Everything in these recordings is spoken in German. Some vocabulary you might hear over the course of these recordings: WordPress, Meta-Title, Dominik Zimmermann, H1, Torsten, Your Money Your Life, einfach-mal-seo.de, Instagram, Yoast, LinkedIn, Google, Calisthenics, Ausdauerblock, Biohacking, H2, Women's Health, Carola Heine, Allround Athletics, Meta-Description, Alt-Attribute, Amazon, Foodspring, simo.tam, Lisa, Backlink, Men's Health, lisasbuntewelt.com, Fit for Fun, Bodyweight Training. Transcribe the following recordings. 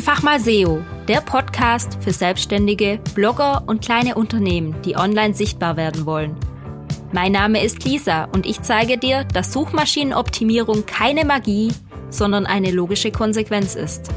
Einfach mal SEO, der Podcast für Selbstständige, Blogger und kleine Unternehmen, die online sichtbar werden wollen. Mein Name ist Lisa und ich zeige dir, dass Suchmaschinenoptimierung keine Magie, sondern eine logische Konsequenz ist.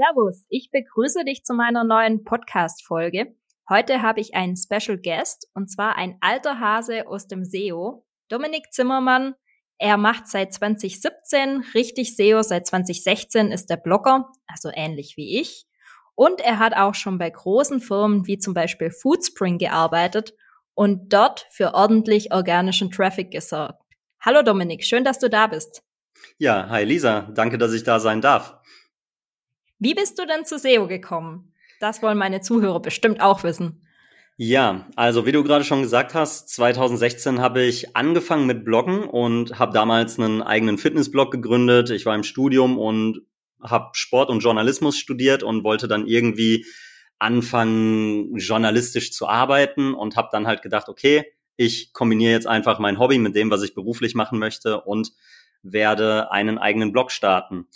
Servus, ich begrüße dich zu meiner neuen Podcast-Folge. Heute habe ich einen Special Guest, und zwar ein alter Hase aus dem SEO, Dominik Zimmermann. Er macht seit 2017 richtig SEO, seit 2016 ist er Blogger, also ähnlich wie ich. Und er hat auch schon bei großen Firmen wie zum Beispiel Foodspring gearbeitet und dort für ordentlich organischen Traffic gesorgt. Hallo Dominik, schön, dass du da bist. Ja, hi Lisa, danke, dass ich da sein darf. Wie bist du denn zu SEO gekommen? Das wollen meine Zuhörer bestimmt auch wissen. Ja, also wie du gerade schon gesagt hast, 2016 habe ich angefangen mit Bloggen und habe damals einen eigenen Fitnessblog gegründet. Ich war im Studium und habe Sport und Journalismus studiert und wollte dann irgendwie anfangen, journalistisch zu arbeiten und habe dann halt gedacht, okay, ich kombiniere jetzt einfach mein Hobby mit dem, was ich beruflich machen möchte und werde einen eigenen Blog starten.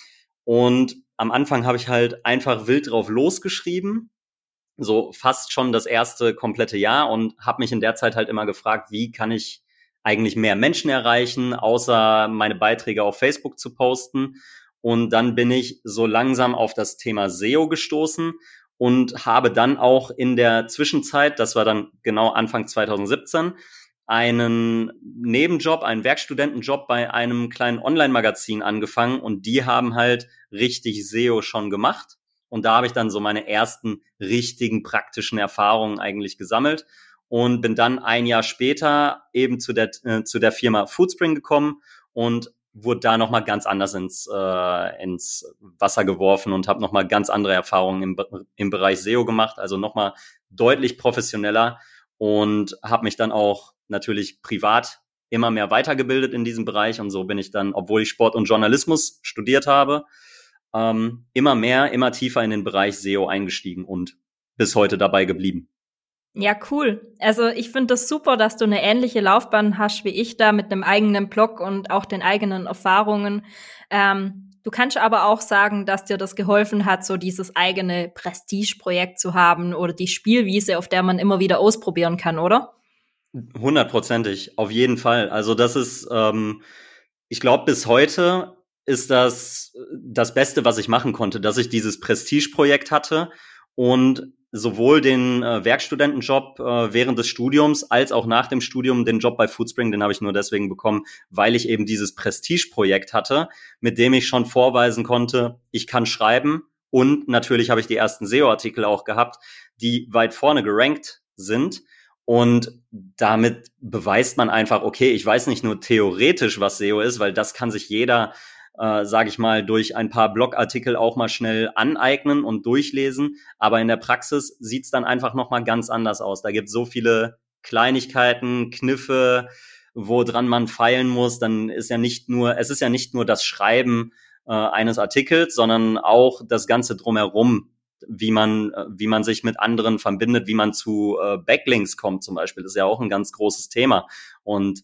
Und am Anfang habe ich halt einfach wild drauf losgeschrieben, so fast schon das erste komplette Jahr, und habe mich in der Zeit halt immer gefragt, wie kann ich eigentlich mehr Menschen erreichen, außer meine Beiträge auf Facebook zu posten. Und dann bin ich so langsam auf das Thema SEO gestoßen und habe dann auch in der Zwischenzeit, das war dann genau Anfang 2017, einen Nebenjob, einen Werkstudentenjob bei einem kleinen Online-Magazin angefangen, und die haben halt richtig SEO schon gemacht, und da habe ich dann so meine ersten richtigen praktischen Erfahrungen eigentlich gesammelt und bin dann ein Jahr später eben zu der Firma Foodspring gekommen und wurde da nochmal ganz anders ins Wasser geworfen und habe nochmal ganz andere Erfahrungen im Bereich SEO gemacht, also nochmal deutlich professioneller, und habe mich dann auch natürlich privat immer mehr weitergebildet in diesem Bereich, und so bin ich dann, obwohl ich Sport und Journalismus studiert habe, immer mehr, immer tiefer in den Bereich SEO eingestiegen und bis heute dabei geblieben. Ja, cool. Also ich finde das super, dass du eine ähnliche Laufbahn hast wie ich da mit einem eigenen Blog und auch den eigenen Erfahrungen. Du kannst aber auch sagen, dass dir das geholfen hat, so dieses eigene Prestige-Projekt zu haben oder die Spielwiese, auf der man immer wieder ausprobieren kann, oder? 100%ig, auf jeden Fall. Also das ist, ich glaube, bis heute ist das Beste, was ich machen konnte, dass ich dieses Prestige-Projekt hatte und sowohl den Werkstudentenjob während des Studiums als auch nach dem Studium den Job bei Foodspring, den habe ich nur deswegen bekommen, weil ich eben dieses Prestige-Projekt hatte, mit dem ich schon vorweisen konnte, ich kann schreiben, und natürlich habe ich die ersten SEO-Artikel auch gehabt, die weit vorne gerankt sind. Und damit beweist man einfach, okay, ich weiß nicht nur theoretisch, was SEO ist, weil das kann sich jeder, sage ich mal, durch ein paar Blogartikel auch mal schnell aneignen und durchlesen. Aber in der Praxis sieht's dann einfach nochmal ganz anders aus. Da gibt's so viele Kleinigkeiten, Kniffe, woran man feilen muss. Dann ist ja nicht nur, es ist ja nicht nur das Schreiben eines Artikels, sondern auch das Ganze drumherum. Wie man sich mit anderen verbindet, wie man zu Backlinks kommt zum Beispiel, das ist ja auch ein ganz großes Thema. Und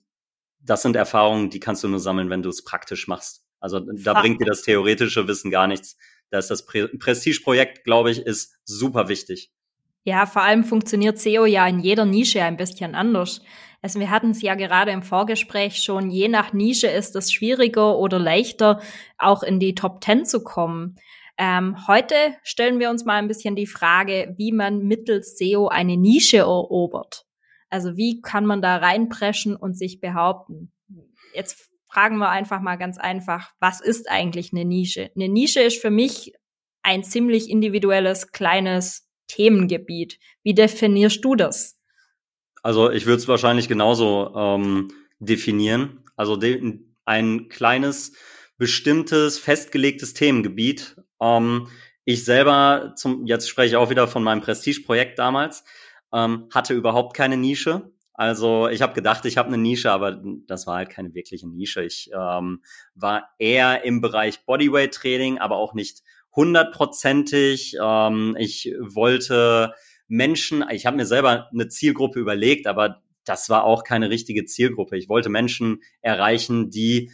das sind Erfahrungen, die kannst du nur sammeln, wenn du es praktisch machst. Also da bringt dir das theoretische Wissen gar nichts. Da ist das Prestigeprojekt, glaube ich, ist super wichtig. Ja, vor allem funktioniert SEO ja in jeder Nische ein bisschen anders. Also wir hatten es ja gerade im Vorgespräch schon, je nach Nische ist es schwieriger oder leichter, auch in die Top 10 zu kommen. Heute stellen wir uns mal ein bisschen die Frage, wie man mittels SEO eine Nische erobert. Also wie kann man da reinpreschen und sich behaupten? Jetzt fragen wir einfach mal ganz einfach, was ist eigentlich eine Nische? Eine Nische ist für mich ein ziemlich individuelles, kleines Themengebiet. Wie definierst du das? Also ich würde es wahrscheinlich genauso definieren. Also ein kleines, bestimmtes, festgelegtes Themengebiet. Ich selber, jetzt spreche ich auch wieder von meinem Prestige-Projekt damals, hatte überhaupt keine Nische. Also ich habe gedacht, ich habe eine Nische, aber das war halt keine wirkliche Nische. Ich war eher im Bereich Bodyweight Training, aber auch nicht 100%ig. Ich wollte Menschen, ich habe mir selber eine Zielgruppe überlegt, aber das war auch keine richtige Zielgruppe. Ich wollte Menschen erreichen, die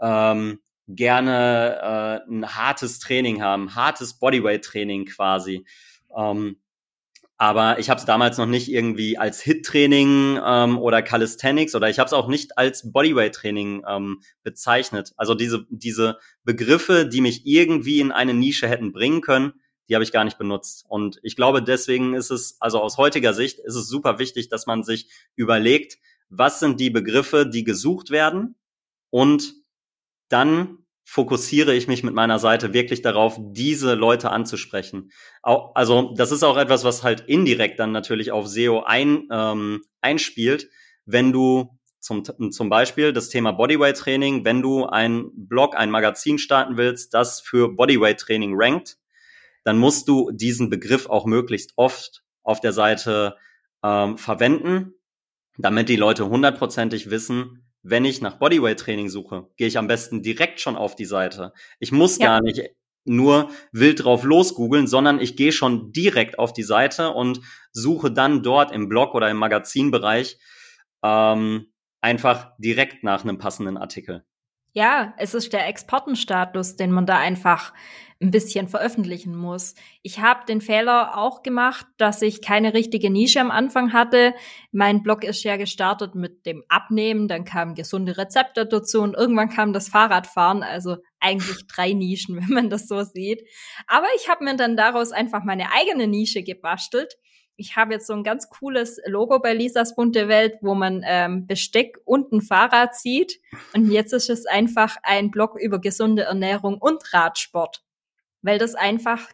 gerne ein hartes Training haben, hartes Bodyweight-Training quasi. Aber ich habe es damals noch nicht irgendwie als HIIT-Training oder Calisthenics oder ich habe es auch nicht als Bodyweight-Training bezeichnet. Also diese Begriffe, die mich irgendwie in eine Nische hätten bringen können, die habe ich gar nicht benutzt. Und ich glaube, deswegen ist es, also aus heutiger Sicht, ist es super wichtig, dass man sich überlegt, was sind die Begriffe, die gesucht werden, und dann fokussiere ich mich mit meiner Seite wirklich darauf, diese Leute anzusprechen. Also das ist auch etwas, was halt indirekt dann natürlich auf SEO einspielt, wenn du zum Beispiel das Thema Bodyweight-Training, wenn du einen Blog, ein Magazin starten willst, das für Bodyweight-Training rankt, dann musst du diesen Begriff auch möglichst oft auf der Seite verwenden, damit die Leute 100%ig wissen, wenn ich nach Bodyweight-Training suche, gehe ich am besten direkt schon auf die Seite. Ich muss gar nicht nur wild drauf losgoogeln, sondern ich gehe schon direkt auf die Seite und suche dann dort im Blog oder im Magazinbereich einfach direkt nach einem passenden Artikel. Ja, es ist der Expertenstatus, den man da einfach ein bisschen veröffentlichen muss. Ich habe den Fehler auch gemacht, dass ich keine richtige Nische am Anfang hatte. Mein Blog ist ja gestartet mit dem Abnehmen, dann kamen gesunde Rezepte dazu und irgendwann kam das Fahrradfahren, also eigentlich 3 Nischen, wenn man das so sieht. Aber ich habe mir dann daraus einfach meine eigene Nische gebastelt. Ich habe jetzt so ein ganz cooles Logo bei Lisas bunte Welt, wo man Besteck und ein Fahrrad sieht. Und jetzt ist es einfach ein Blog über gesunde Ernährung und Radsport, weil das einfach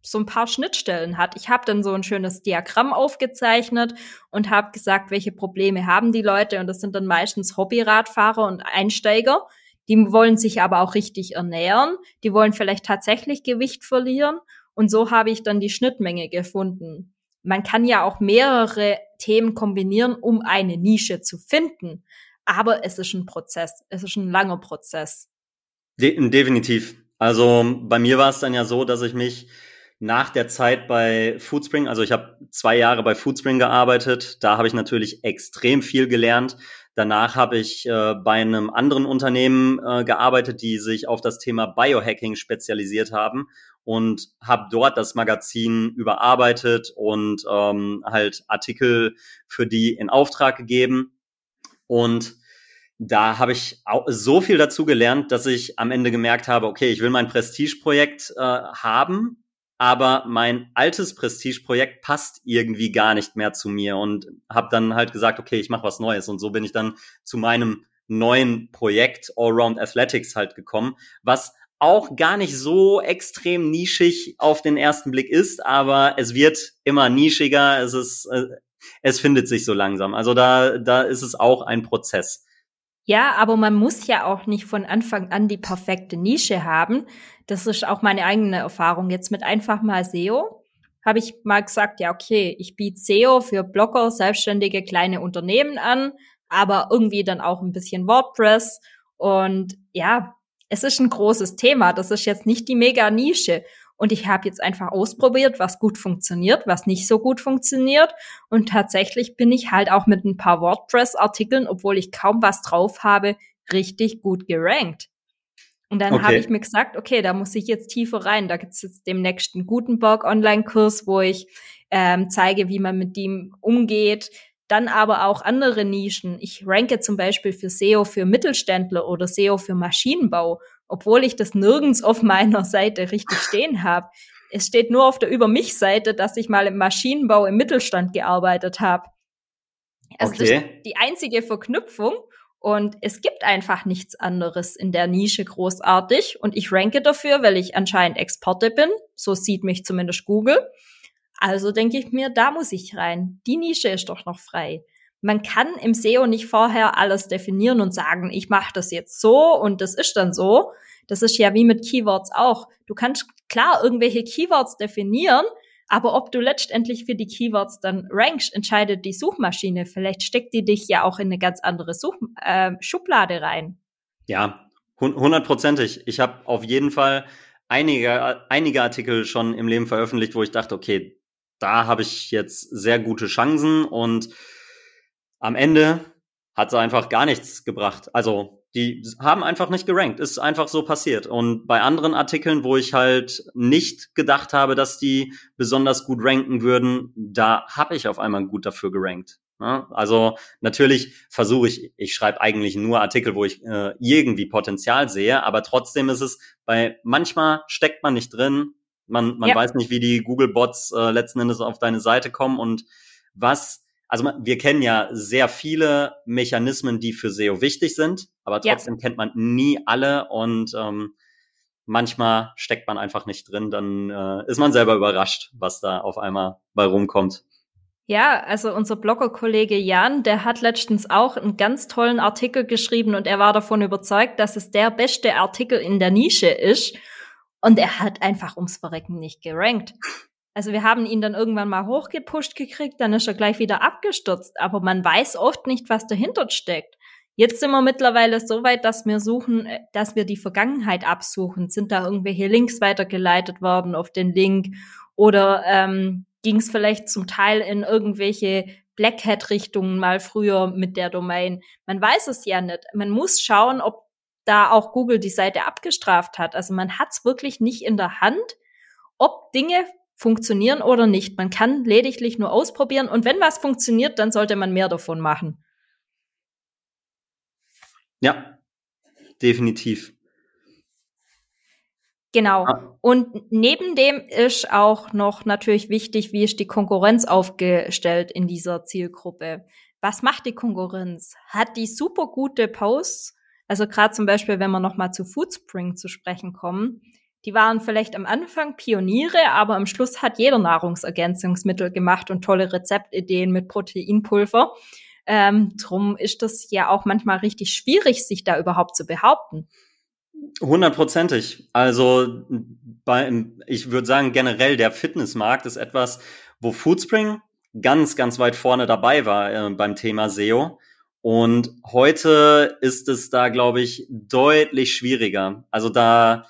so ein paar Schnittstellen hat. Ich habe dann so ein schönes Diagramm aufgezeichnet und habe gesagt, welche Probleme haben die Leute. Und das sind dann meistens Hobbyradfahrer und Einsteiger. Die wollen sich aber auch richtig ernähren. Die wollen vielleicht tatsächlich Gewicht verlieren. Und so habe ich dann die Schnittmenge gefunden. Man kann ja auch mehrere Themen kombinieren, um eine Nische zu finden. Aber es ist ein Prozess. Es ist ein langer Prozess. Definitiv. Also bei mir war es dann ja so, dass ich mich nach der Zeit bei Foodspring, also ich habe 2 Jahre bei Foodspring gearbeitet. Da habe ich natürlich extrem viel gelernt. Danach habe ich bei einem anderen Unternehmen gearbeitet, die sich auf das Thema Biohacking spezialisiert haben. Und habe dort das Magazin überarbeitet und halt Artikel für die in Auftrag gegeben. Und da habe ich auch so viel dazu gelernt, dass ich am Ende gemerkt habe, okay, ich will mein Prestigeprojekt haben, aber mein altes Prestigeprojekt passt irgendwie gar nicht mehr zu mir. Und habe dann halt gesagt, okay, ich mache was Neues. Und so bin ich dann zu meinem neuen Projekt Allround Athletics halt gekommen, was auch gar nicht so extrem nischig auf den ersten Blick ist, aber es wird immer nischiger, es findet sich so langsam. Also da ist es auch ein Prozess. Ja, aber man muss ja auch nicht von Anfang an die perfekte Nische haben. Das ist auch meine eigene Erfahrung. Jetzt mit einfach mal SEO habe ich mal gesagt, ja okay, ich biete SEO für Blogger, selbstständige, kleine Unternehmen an, aber irgendwie dann auch ein bisschen WordPress und es ist ein großes Thema, das ist jetzt nicht die Mega-Nische. Und ich habe jetzt einfach ausprobiert, was gut funktioniert, was nicht so gut funktioniert. Und tatsächlich bin ich halt auch mit ein paar WordPress-Artikeln, obwohl ich kaum was drauf habe, richtig gut gerankt. Und dann habe ich mir gesagt, okay, da muss ich jetzt tiefer rein. Da gibt es jetzt demnächst einen Gutenberg-Online-Kurs, wo ich zeige, wie man mit dem umgeht. Dann aber auch andere Nischen. Ich ranke zum Beispiel für SEO für Mittelständler oder SEO für Maschinenbau, obwohl ich das nirgends auf meiner Seite richtig stehen habe. Es steht nur auf der Über-mich-Seite, dass ich mal im Maschinenbau im Mittelstand gearbeitet habe. Also das ist die einzige Verknüpfung und es gibt einfach nichts anderes in der Nische großartig und ich ranke dafür, weil ich anscheinend Experte bin. So sieht mich zumindest Google. Also denke ich mir, da muss ich rein. Die Nische ist doch noch frei. Man kann im SEO nicht vorher alles definieren und sagen, ich mache das jetzt so und das ist dann so. Das ist ja wie mit Keywords auch. Du kannst klar irgendwelche Keywords definieren, Aber ob du letztendlich für die Keywords dann rankst, entscheidet die Suchmaschine. Vielleicht steckt die dich ja auch in eine ganz andere Schublade rein. Ja, 100%. Ich habe auf jeden Fall einige Artikel schon im Leben veröffentlicht, wo ich dachte, okay, da habe ich jetzt sehr gute Chancen, und am Ende hat es einfach gar nichts gebracht. Also die haben einfach nicht gerankt, ist einfach so passiert. Und bei anderen Artikeln, wo ich halt nicht gedacht habe, dass die besonders gut ranken würden, da habe ich auf einmal gut dafür gerankt. Ja, also natürlich versuche ich schreibe eigentlich nur Artikel, wo ich irgendwie Potenzial sehe, aber trotzdem ist es, weil manchmal steckt man nicht drin, man weiß nicht, wie die Google-Bots letzten Endes auf deine Seite kommen und was. Also wir kennen ja sehr viele Mechanismen, die für SEO wichtig sind, aber trotzdem kennt man nie alle, und manchmal steckt man einfach nicht drin, dann ist man selber überrascht, was da auf einmal bei rumkommt. Ja, also unser Blogger-Kollege Jan, der hat letztens auch einen ganz tollen Artikel geschrieben und er war davon überzeugt, dass es der beste Artikel in der Nische ist, und er hat einfach ums Verrecken nicht gerankt. Also wir haben ihn dann irgendwann mal hochgepusht gekriegt, dann ist er gleich wieder abgestürzt. Aber man weiß oft nicht, was dahinter steckt. Jetzt sind wir mittlerweile so weit, dass wir die Vergangenheit absuchen. Sind da irgendwelche Links weitergeleitet worden auf den Link? Oder ging es vielleicht zum Teil in irgendwelche Black Hat-Richtungen mal früher mit der Domain? Man weiß es ja nicht. Man muss schauen, ob da auch Google die Seite abgestraft hat. Also man hat es wirklich nicht in der Hand, ob Dinge funktionieren oder nicht. Man kann lediglich nur ausprobieren, und wenn was funktioniert, dann sollte man mehr davon machen. Ja, definitiv. Genau. Ja. Und neben dem ist auch noch natürlich wichtig, wie ist die Konkurrenz aufgestellt in dieser Zielgruppe? Was macht die Konkurrenz? Hat die super gute Posts? Also gerade zum Beispiel, wenn wir nochmal zu Foodspring zu sprechen kommen, die waren vielleicht am Anfang Pioniere, aber am Schluss hat jeder Nahrungsergänzungsmittel gemacht und tolle Rezeptideen mit Proteinpulver. Drum ist das ja auch manchmal richtig schwierig, sich da überhaupt zu behaupten. 100%. Also ich würde sagen, generell der Fitnessmarkt ist etwas, wo Foodspring ganz, ganz weit vorne dabei war beim Thema SEO. Und heute ist es da, glaube ich, deutlich schwieriger. Also da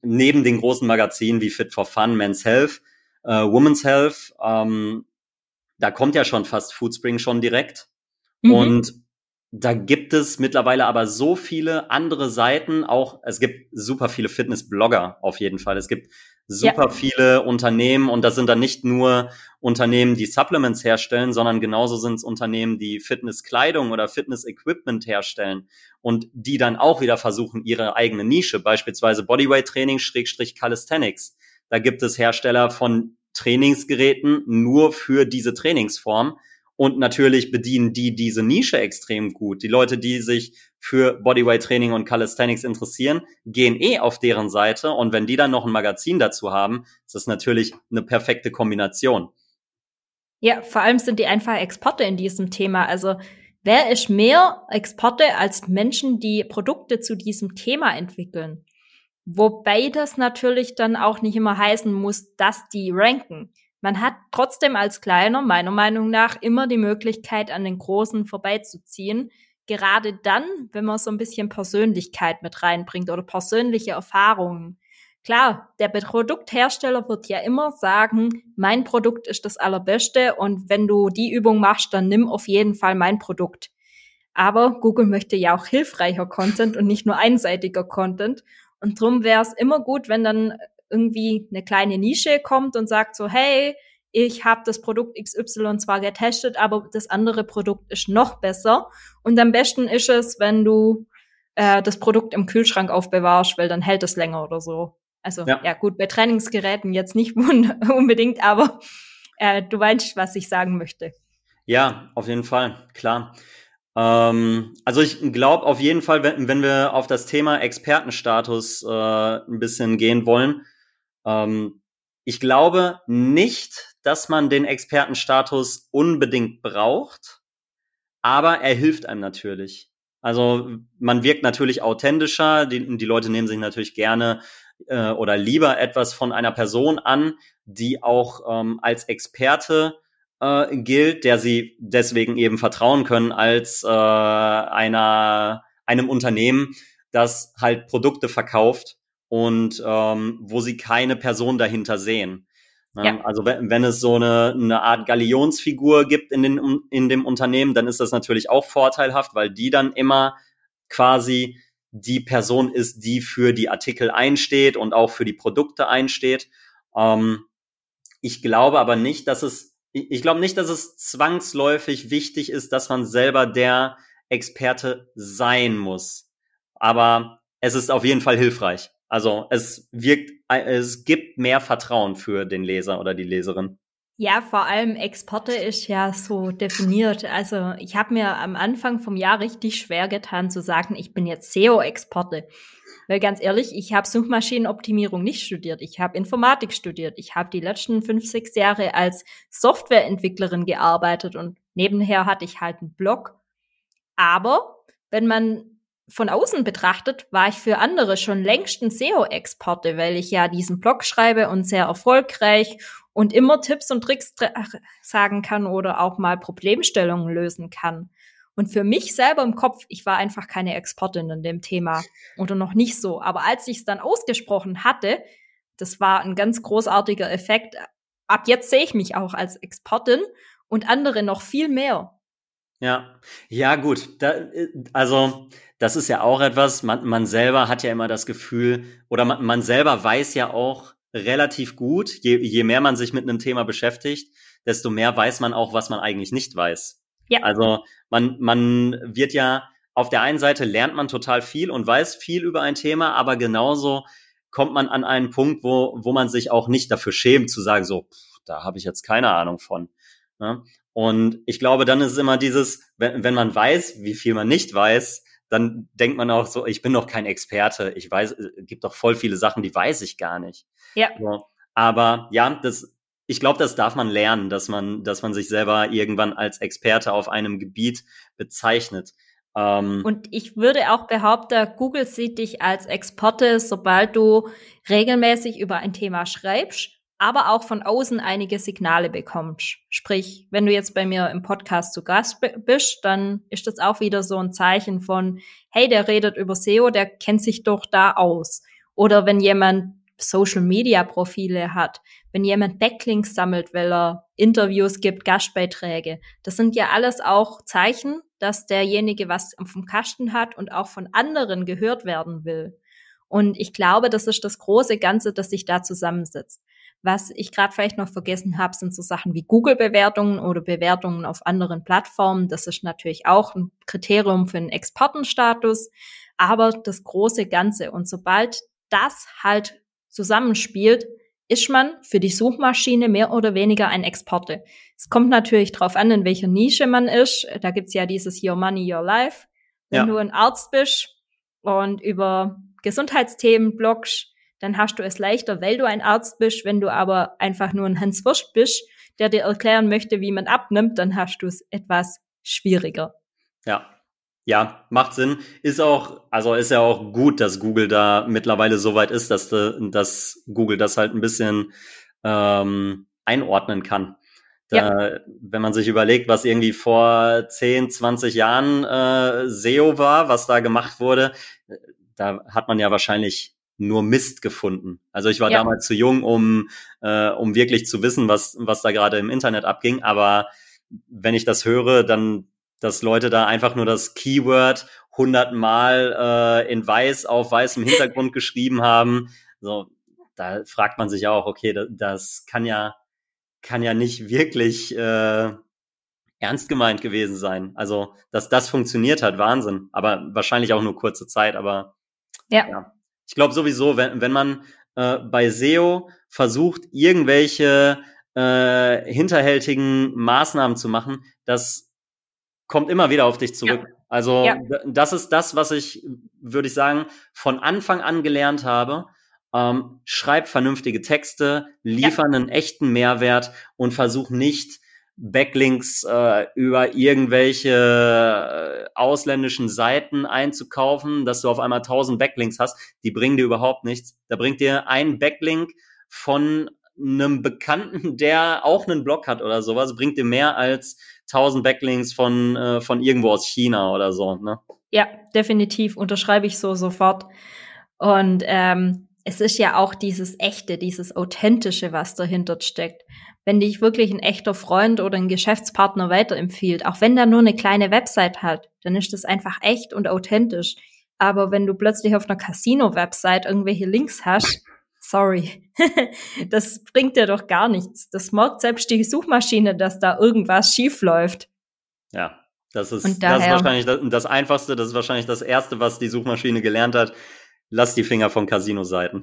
neben den großen Magazinen wie Fit for Fun, Men's Health, Women's Health, da kommt ja schon fast Foodspring schon direkt. Mhm. Und da gibt es mittlerweile aber so viele andere Seiten, auch es gibt super viele Fitness-Blogger auf jeden Fall. Es gibt super viele Unternehmen, und das sind dann nicht nur Unternehmen, die Supplements herstellen, sondern genauso sind es Unternehmen, die Fitnesskleidung oder Fitness-Equipment herstellen und die dann auch wieder versuchen, ihre eigene Nische, beispielsweise Bodyweight Training / Calisthenics. Da gibt es Hersteller von Trainingsgeräten nur für diese Trainingsform. Und natürlich bedienen die diese Nische extrem gut. Die Leute, die sich für Bodyweight Training und Calisthenics interessieren, gehen auf deren Seite. Und wenn die dann noch ein Magazin dazu haben, ist das natürlich eine perfekte Kombination. Ja, vor allem sind die einfach Experte in diesem Thema. Also wer ist mehr Experte als Menschen, die Produkte zu diesem Thema entwickeln? Wobei das natürlich dann auch nicht immer heißen muss, dass die ranken. Man hat trotzdem als Kleiner, meiner Meinung nach, immer die Möglichkeit, an den Großen vorbeizuziehen. Gerade dann, wenn man so ein bisschen Persönlichkeit mit reinbringt oder persönliche Erfahrungen. Klar, der Produkthersteller wird ja immer sagen, mein Produkt ist das Allerbeste, und wenn du die Übung machst, dann nimm auf jeden Fall mein Produkt. Aber Google möchte ja auch hilfreicher Content und nicht nur einseitiger Content. Und drum wäre es immer gut, wenn dann irgendwie eine kleine Nische kommt und sagt so, hey, ich habe das Produkt XY zwar getestet, aber das andere Produkt ist noch besser. Und am besten ist es, wenn du das Produkt im Kühlschrank aufbewahrst, weil dann hält es länger oder so. Also ja gut, bei Trainingsgeräten jetzt nicht unbedingt, aber du weißt, was ich sagen möchte. Ja, auf jeden Fall, klar. Also ich glaube auf jeden Fall, wenn wir auf das Thema Expertenstatus ein bisschen gehen wollen, ich glaube nicht, dass man den Expertenstatus unbedingt braucht, aber er hilft einem natürlich. Also man wirkt natürlich authentischer, die Leute nehmen sich natürlich gerne oder lieber etwas von einer Person an, die auch als Experte gilt, der sie deswegen eben vertrauen können, als einem Unternehmen, das halt Produkte verkauft und wo sie keine Person dahinter sehen. Ja. Also wenn es so eine Art Galionsfigur gibt in dem Unternehmen, dann ist das natürlich auch vorteilhaft, weil die dann immer quasi die Person ist, die für die Artikel einsteht und auch für die Produkte einsteht. Ich glaube aber nicht, dass es zwangsläufig wichtig ist, dass man selber der Experte sein muss. Aber es ist auf jeden Fall hilfreich. Also es gibt mehr Vertrauen für den Leser oder die Leserin. Ja, vor allem Experte ist ja so definiert. Also ich habe mir am Anfang vom Jahr richtig schwer getan zu sagen, ich bin jetzt SEO-Experte. Weil ganz ehrlich, ich habe Suchmaschinenoptimierung nicht studiert. Ich habe Informatik studiert. Ich habe die letzten 5-6 Jahre als Softwareentwicklerin gearbeitet und nebenher hatte ich halt einen Blog. Aber wenn man von außen betrachtet, war ich für andere schon längst ein SEO-Experte, weil ich ja diesen Blog schreibe und sehr erfolgreich und immer Tipps und Tricks sagen kann oder auch mal Problemstellungen lösen kann. Und für mich selber im Kopf, ich war einfach keine Expertin in dem Thema oder noch nicht so. Aber als ich es dann ausgesprochen hatte, das war ein ganz großartiger Effekt. Ab jetzt sehe ich mich auch als Expertin und andere noch viel mehr. Ja, gut. Das ist ja auch etwas, man selber hat ja immer das Gefühl, oder man selber weiß ja auch relativ gut, je mehr man sich mit einem Thema beschäftigt, desto mehr weiß man auch, was man eigentlich nicht weiß. Ja. Also man wird ja, auf der einen Seite lernt man total viel und weiß viel über ein Thema, aber genauso kommt man an einen Punkt, wo man sich auch nicht dafür schämt, zu sagen, so, da habe ich jetzt keine Ahnung von. Ne? Und ich glaube, dann ist es immer dieses, wenn man weiß, wie viel man nicht weiß, dann denkt man auch so, ich bin doch kein Experte. Ich weiß, es gibt doch voll viele Sachen, die weiß ich gar nicht. Ja. So, aber ja, ich glaube, das darf man lernen, dass man sich selber irgendwann als Experte auf einem Gebiet bezeichnet. Und ich würde auch behaupten, Google sieht dich als Experte, sobald du regelmäßig über ein Thema schreibst, aber auch von außen einige Signale bekommst. Sprich, wenn du jetzt bei mir im Podcast zu Gast bist, dann ist das auch wieder so ein Zeichen von, hey, der redet über SEO, der kennt sich doch da aus. Oder wenn jemand Social-Media-Profile hat, wenn jemand Backlinks sammelt, weil er Interviews gibt, Gastbeiträge. Das sind ja alles auch Zeichen, dass derjenige was vom Kasten hat und auch von anderen gehört werden will. Und ich glaube, das ist das große Ganze, das sich da zusammensetzt. Was ich gerade vielleicht noch vergessen habe, sind so Sachen wie Google-Bewertungen oder Bewertungen auf anderen Plattformen. Das ist natürlich auch ein Kriterium für einen Expertenstatus, aber das große Ganze. Und sobald das halt zusammenspielt, ist man für die Suchmaschine mehr oder weniger ein Experte. Es kommt natürlich drauf an, in welcher Nische man ist. Da gibt's ja dieses Your Money Your Life. Wenn du ein Arzt bist und über Gesundheitsthemen bloggst, dann hast du es leichter, weil du ein Arzt bist. Wenn du aber einfach nur ein Hans Wurst bist, der dir erklären möchte, wie man abnimmt, dann hast du es etwas schwieriger. Ja, macht Sinn. Ist ja auch gut, dass Google da mittlerweile so weit ist, dass Google das halt ein bisschen einordnen kann. Wenn man sich überlegt, was irgendwie vor 10, 20 Jahren SEO war, was da gemacht wurde, da hat man ja wahrscheinlich nur Mist gefunden. Also ich war damals zu jung, um wirklich zu wissen, was da gerade im Internet abging. Aber wenn ich das höre, dann, dass Leute da einfach nur das Keyword 100-mal in weiß auf weißem Hintergrund geschrieben haben. So, da fragt man sich auch, okay, das kann ja nicht wirklich ernst gemeint gewesen sein. Also, dass das funktioniert hat, Wahnsinn. Aber wahrscheinlich auch nur kurze Zeit. Aber ja. Ich glaube sowieso, wenn man bei SEO versucht, irgendwelche hinterhältigen Maßnahmen zu machen, das kommt immer wieder auf dich zurück. Ja. Also das ist das, was ich, würde ich sagen, von Anfang an gelernt habe. Schreib vernünftige Texte, liefern einen echten Mehrwert und versuch nicht Backlinks über irgendwelche ausländischen Seiten einzukaufen, dass du auf einmal 1000 Backlinks hast, die bringen dir überhaupt nichts. Da bringt dir ein Backlink von einem Bekannten, der auch einen Blog hat oder sowas, bringt dir mehr als 1000 Backlinks von irgendwo aus China oder so, ne? Ja, definitiv, unterschreibe ich so sofort. Und es ist ja auch dieses Echte, dieses Authentische, was dahinter steckt. Wenn dich wirklich ein echter Freund oder ein Geschäftspartner weiterempfiehlt, auch wenn der nur eine kleine Website hat, dann ist das einfach echt und authentisch. Aber wenn du plötzlich auf einer Casino-Website irgendwelche Links hast, sorry, das bringt dir doch gar nichts. Das merkt selbst die Suchmaschine, dass da irgendwas schief läuft. Ja. Das ist wahrscheinlich das Erste, was die Suchmaschine gelernt hat. Lass die Finger von Casino-Seiten.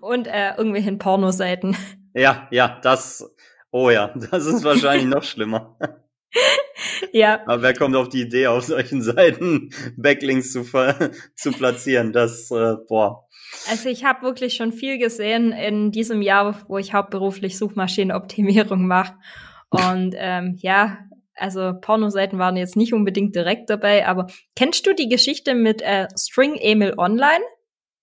Und irgendwelchen Porno-Seiten. Ja, das ist wahrscheinlich noch schlimmer. Ja. Aber wer kommt auf die Idee, auf solchen Seiten Backlinks zu platzieren? Das. Also ich habe wirklich schon viel gesehen in diesem Jahr, wo ich hauptberuflich Suchmaschinenoptimierung mache. Und also Pornoseiten waren jetzt nicht unbedingt direkt dabei, aber kennst du die Geschichte mit String Emil Online?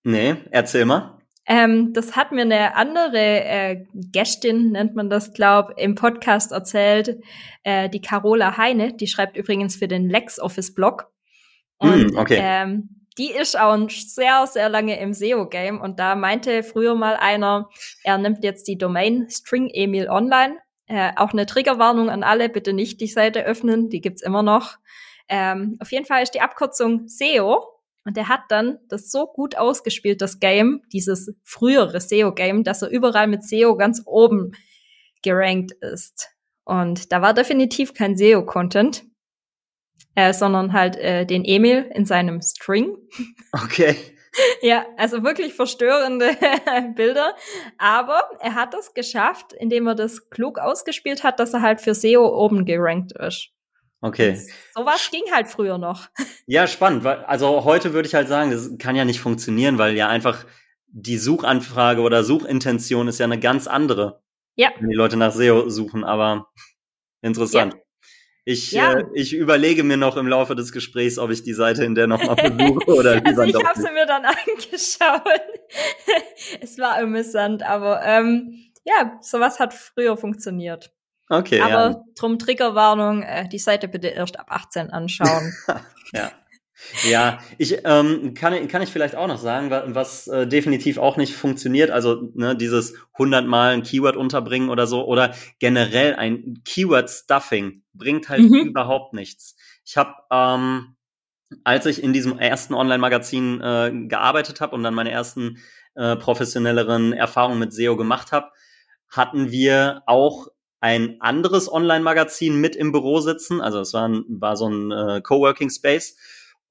Nee, erzähl mal. Das hat mir eine andere Gästin, nennt man das, glaube ich, im Podcast erzählt, die Carola Heine, die schreibt übrigens für den Lexoffice-Blog. Und okay. Die ist auch sehr, sehr lange im SEO-Game und da meinte früher mal einer, er nimmt jetzt die Domain String Emil Online. Auch eine Triggerwarnung an alle, bitte nicht die Seite öffnen, die gibt's immer noch. Auf jeden Fall ist die Abkürzung SEO und der hat dann das so gut ausgespielt, das Game, dieses frühere SEO-Game, dass er überall mit SEO ganz oben gerankt ist. Und da war definitiv kein SEO-Content, sondern halt den Emil in seinem String. Okay. Ja, also wirklich verstörende Bilder, aber er hat das geschafft, indem er das klug ausgespielt hat, dass er halt für SEO oben gerankt ist. Okay. Sowas ging halt früher noch. Ja, spannend, weil, also heute würde ich halt sagen, das kann ja nicht funktionieren, weil ja einfach die Suchanfrage oder Suchintention ist ja eine ganz andere. Ja. Wenn die Leute nach SEO suchen, aber interessant. Ja. Ich überlege mir noch im Laufe des Gesprächs, ob ich die Seite in der nochmal besuche oder lieber also ich habe sie mir dann angeschaut. Es war amüsant, aber sowas hat früher funktioniert. Okay. Aber drum Triggerwarnung, die Seite bitte erst ab 18 anschauen. Ja. Ja, ich kann ich vielleicht auch noch sagen, was definitiv auch nicht funktioniert, also ne, dieses 100-mal ein Keyword unterbringen oder so oder generell ein Keyword-Stuffing bringt halt überhaupt nichts. Ich habe, als ich in diesem ersten Online-Magazin gearbeitet habe und dann meine ersten professionelleren Erfahrungen mit SEO gemacht habe, hatten wir auch ein anderes Online-Magazin mit im Büro sitzen, also es war so ein Coworking-Space.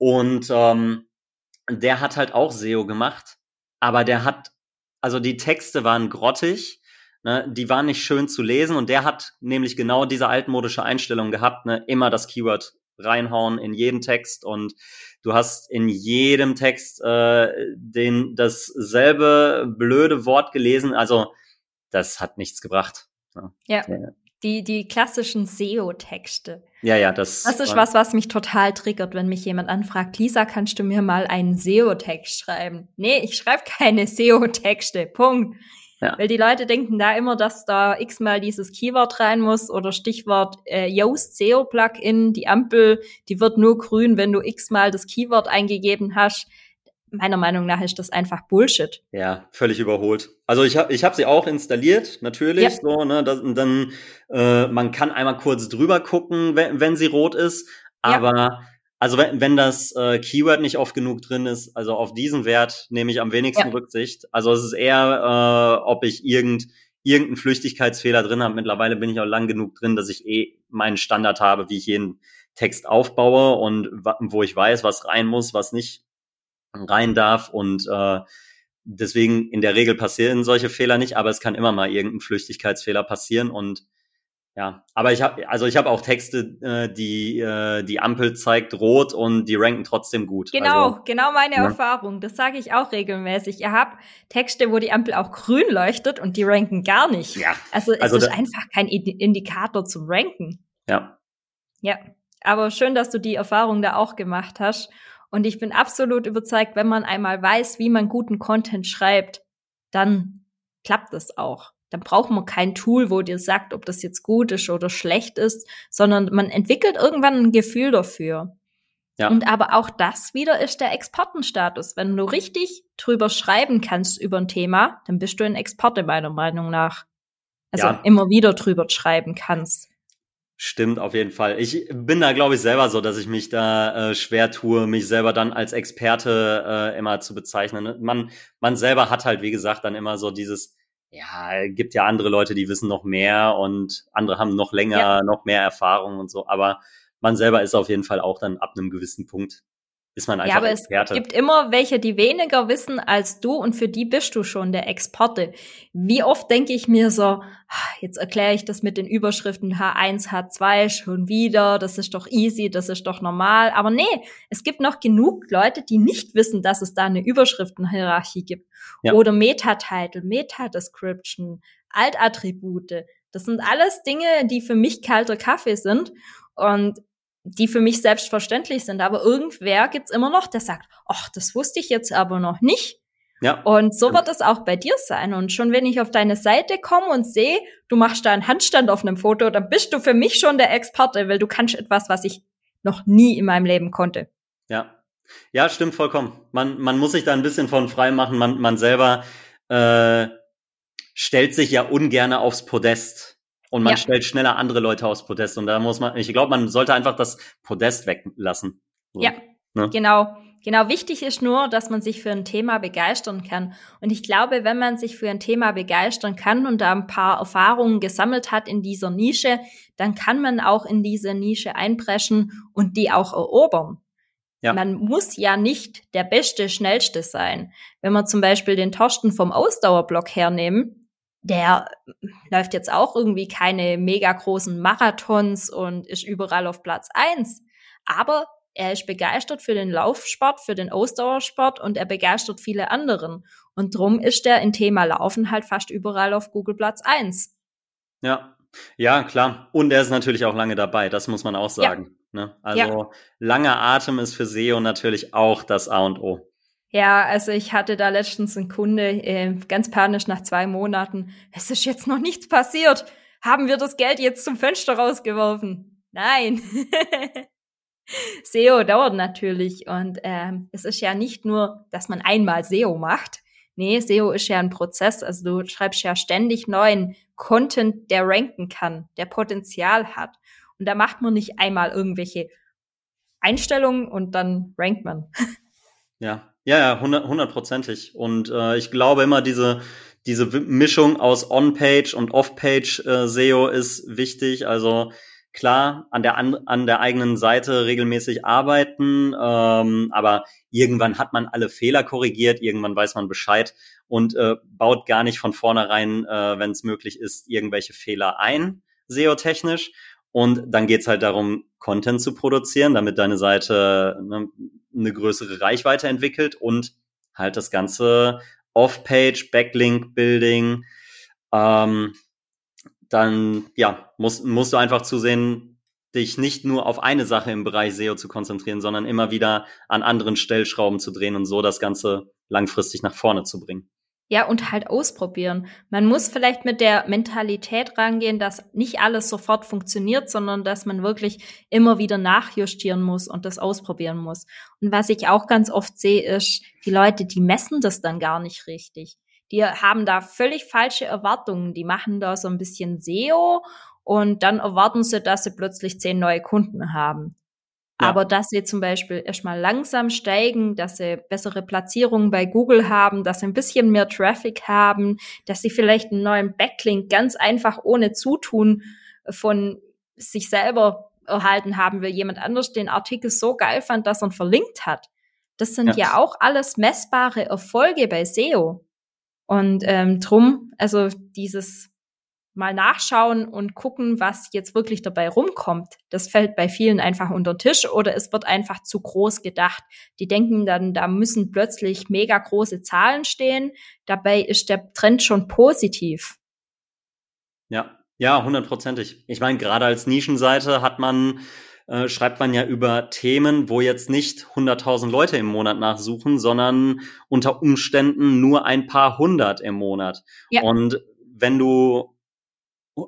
Und der hat halt auch SEO gemacht, aber die Texte waren grottig, ne, die waren nicht schön zu lesen und der hat nämlich genau diese altmodische Einstellung gehabt, ne, immer das Keyword reinhauen in jeden Text und du hast in jedem Text dasselbe blöde Wort gelesen, also das hat nichts gebracht. Ne. Ja. Die klassischen SEO-Texte. Ja, das ist was mich total triggert, wenn mich jemand anfragt, Lisa, kannst du mir mal einen SEO-Text schreiben? Nee, ich schreibe keine SEO-Texte, Punkt. Ja. Weil die Leute denken da immer, dass da x-mal dieses Keyword rein muss oder Stichwort Yoast SEO-Plugin, die Ampel, die wird nur grün, wenn du x-mal das Keyword eingegeben hast. Meiner Meinung nach ist das einfach Bullshit. Ja, völlig überholt. Also ich hab sie auch installiert, natürlich. Ja. So, ne, dann man kann einmal kurz drüber gucken, wenn sie rot ist. Aber also wenn das Keyword nicht oft genug drin ist, also auf diesen Wert nehme ich am wenigsten Rücksicht. Also es ist eher, ob ich irgendeinen Flüchtigkeitsfehler drin habe. Mittlerweile bin ich auch lang genug drin, dass ich meinen Standard habe, wie ich jeden Text aufbaue und wo ich weiß, was rein muss, was nicht rein darf und deswegen in der Regel passieren solche Fehler nicht, aber es kann immer mal irgendein Flüchtigkeitsfehler passieren und Ja, aber ich habe auch Texte, die Ampel zeigt rot und die ranken trotzdem gut. Genau, also, genau meine Erfahrung. Das sage ich auch regelmäßig. Ihr habt Texte, wo die Ampel auch grün leuchtet und die ranken gar nicht. Ja. Also es ist einfach kein Indikator zum Ranken. Ja. Ja, aber schön, dass du die Erfahrung da auch gemacht hast. Und ich bin absolut überzeugt, wenn man einmal weiß, wie man guten Content schreibt, dann klappt das auch. Dann braucht man kein Tool, wo dir sagt, ob das jetzt gut ist oder schlecht ist, sondern man entwickelt irgendwann ein Gefühl dafür. Ja. Und aber auch das wieder ist der Expertenstatus. Wenn du richtig drüber schreiben kannst über ein Thema, dann bist du ein Experte meiner Meinung nach. Also immer wieder drüber schreiben kannst. Stimmt, auf jeden Fall. Ich bin da, glaube ich, selber so, dass ich mich da schwer tue, mich selber dann als Experte immer zu bezeichnen. Man selber hat halt, wie gesagt, dann immer so dieses, ja, gibt ja andere Leute, die wissen noch mehr und andere haben noch länger, noch mehr Erfahrung und so. Aber man selber ist auf jeden Fall auch dann ab einem gewissen Punkt, ist man einfach Experte. Ja, aber es gibt immer welche, die weniger wissen als du und für die bist du schon der Experte. Wie oft denke ich mir so, jetzt erkläre ich das mit den Überschriften H1, H2 schon wieder, das ist doch easy, das ist doch normal. Aber nee, es gibt noch genug Leute, die nicht wissen, dass es da eine Überschriftenhierarchie gibt. Ja. Oder Meta-Title, Meta-Description, Alt-Attribute. Das sind alles Dinge, die für mich kalter Kaffee sind und die für mich selbstverständlich sind. Aber irgendwer gibt's immer noch, der sagt, ach, das wusste ich jetzt aber noch nicht. Ja. Und so wird es auch bei dir sein. Und schon wenn ich auf deine Seite komme und sehe, du machst da einen Handstand auf einem Foto, dann bist du für mich schon der Experte, weil du kannst etwas, was ich noch nie in meinem Leben konnte. Ja. Ja, stimmt vollkommen. Man muss sich da ein bisschen von frei machen. Man selber stellt sich ja ungern aufs Podest. Und man stellt schneller andere Leute aufs Podest. Und da muss man, ich glaube, man sollte einfach das Podest weglassen. So, ja, ne? Genau. Genau, wichtig ist nur, dass man sich für ein Thema begeistern kann. Und ich glaube, wenn man sich für ein Thema begeistern kann und da ein paar Erfahrungen gesammelt hat in dieser Nische, dann kann man auch in diese Nische einpreschen und die auch erobern. Ja. Man muss ja nicht der Beste, Schnellste sein. Wenn wir zum Beispiel den Torsten vom Ausdauerblock hernehmen, der läuft jetzt auch irgendwie keine mega großen Marathons und ist überall auf Platz 1. Aber er ist begeistert für den Laufsport, für den Ausdauersport und er begeistert viele anderen. Und drum ist er im Thema Laufen halt fast überall auf Google Platz 1. Ja, ja, klar. Und er ist natürlich auch lange dabei, das muss man auch sagen. Ja. Ne? Also langer Atem ist für SEO natürlich auch das A und O. Ja, also ich hatte da letztens einen Kunde, ganz panisch nach 2 Monaten. Es ist jetzt noch nichts passiert. Haben wir das Geld jetzt zum Fenster rausgeworfen? Nein. SEO dauert natürlich. Und es ist ja nicht nur, dass man einmal SEO macht. Nee, SEO ist ja ein Prozess. Also du schreibst ja ständig neuen Content, der ranken kann, der Potenzial hat. Und da macht man nicht einmal irgendwelche Einstellungen und dann rankt man. Ja. Ja, 100%ig. Und ich glaube immer, diese Mischung aus On-Page und Off-Page SEO ist wichtig. Also klar, an der eigenen Seite regelmäßig arbeiten, aber irgendwann hat man alle Fehler korrigiert, irgendwann weiß man Bescheid und baut gar nicht von vornherein, wenn es möglich ist, irgendwelche Fehler ein, SEO-technisch. Und dann geht's halt darum, Content zu produzieren, damit deine Seite eine größere Reichweite entwickelt und halt das ganze Off-Page, Backlink-Building. Dann musst du einfach zusehen, dich nicht nur auf eine Sache im Bereich SEO zu konzentrieren, sondern immer wieder an anderen Stellschrauben zu drehen und so das Ganze langfristig nach vorne zu bringen. Ja, und halt ausprobieren. Man muss vielleicht mit der Mentalität rangehen, dass nicht alles sofort funktioniert, sondern dass man wirklich immer wieder nachjustieren muss und das ausprobieren muss. Und was ich auch ganz oft sehe, ist, die Leute, die messen das dann gar nicht richtig. Die haben da völlig falsche Erwartungen. Die machen da so ein bisschen SEO und dann erwarten sie, dass sie plötzlich 10 neue Kunden haben. Ja. Aber dass sie zum Beispiel erstmal langsam steigen, dass sie bessere Platzierungen bei Google haben, dass sie ein bisschen mehr Traffic haben, dass sie vielleicht einen neuen Backlink ganz einfach ohne Zutun von sich selber erhalten haben, weil jemand anders den Artikel so geil fand, dass er ihn verlinkt hat. Das sind ja auch alles messbare Erfolge bei SEO. Und drum, also dieses mal nachschauen und gucken, was jetzt wirklich dabei rumkommt. Das fällt bei vielen einfach unter den Tisch oder es wird einfach zu groß gedacht. Die denken dann, da müssen plötzlich mega große Zahlen stehen. Dabei ist der Trend schon positiv. Ja, 100%. Ich meine, gerade als Nischenseite schreibt man ja über Themen, wo jetzt nicht 100.000 Leute im Monat nachsuchen, sondern unter Umständen nur ein paar hundert im Monat. Ja. Und wenn du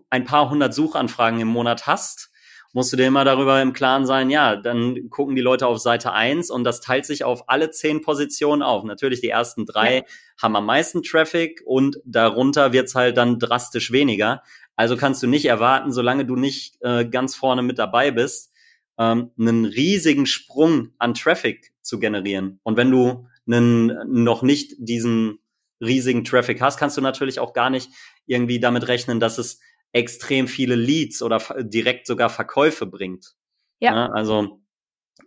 ein paar hundert Suchanfragen im Monat hast, musst du dir immer darüber im Klaren sein, ja, dann gucken die Leute auf Seite 1 und das teilt sich auf alle 10 Positionen auf. Natürlich die ersten 3 haben am meisten Traffic und darunter wird's halt dann drastisch weniger. Also kannst du nicht erwarten, solange du nicht ganz vorne mit dabei bist, einen riesigen Sprung an Traffic zu generieren. Und wenn du noch nicht diesen riesigen Traffic hast, kannst du natürlich auch gar nicht irgendwie damit rechnen, dass es extrem viele Leads oder direkt sogar Verkäufe bringt. Ja, also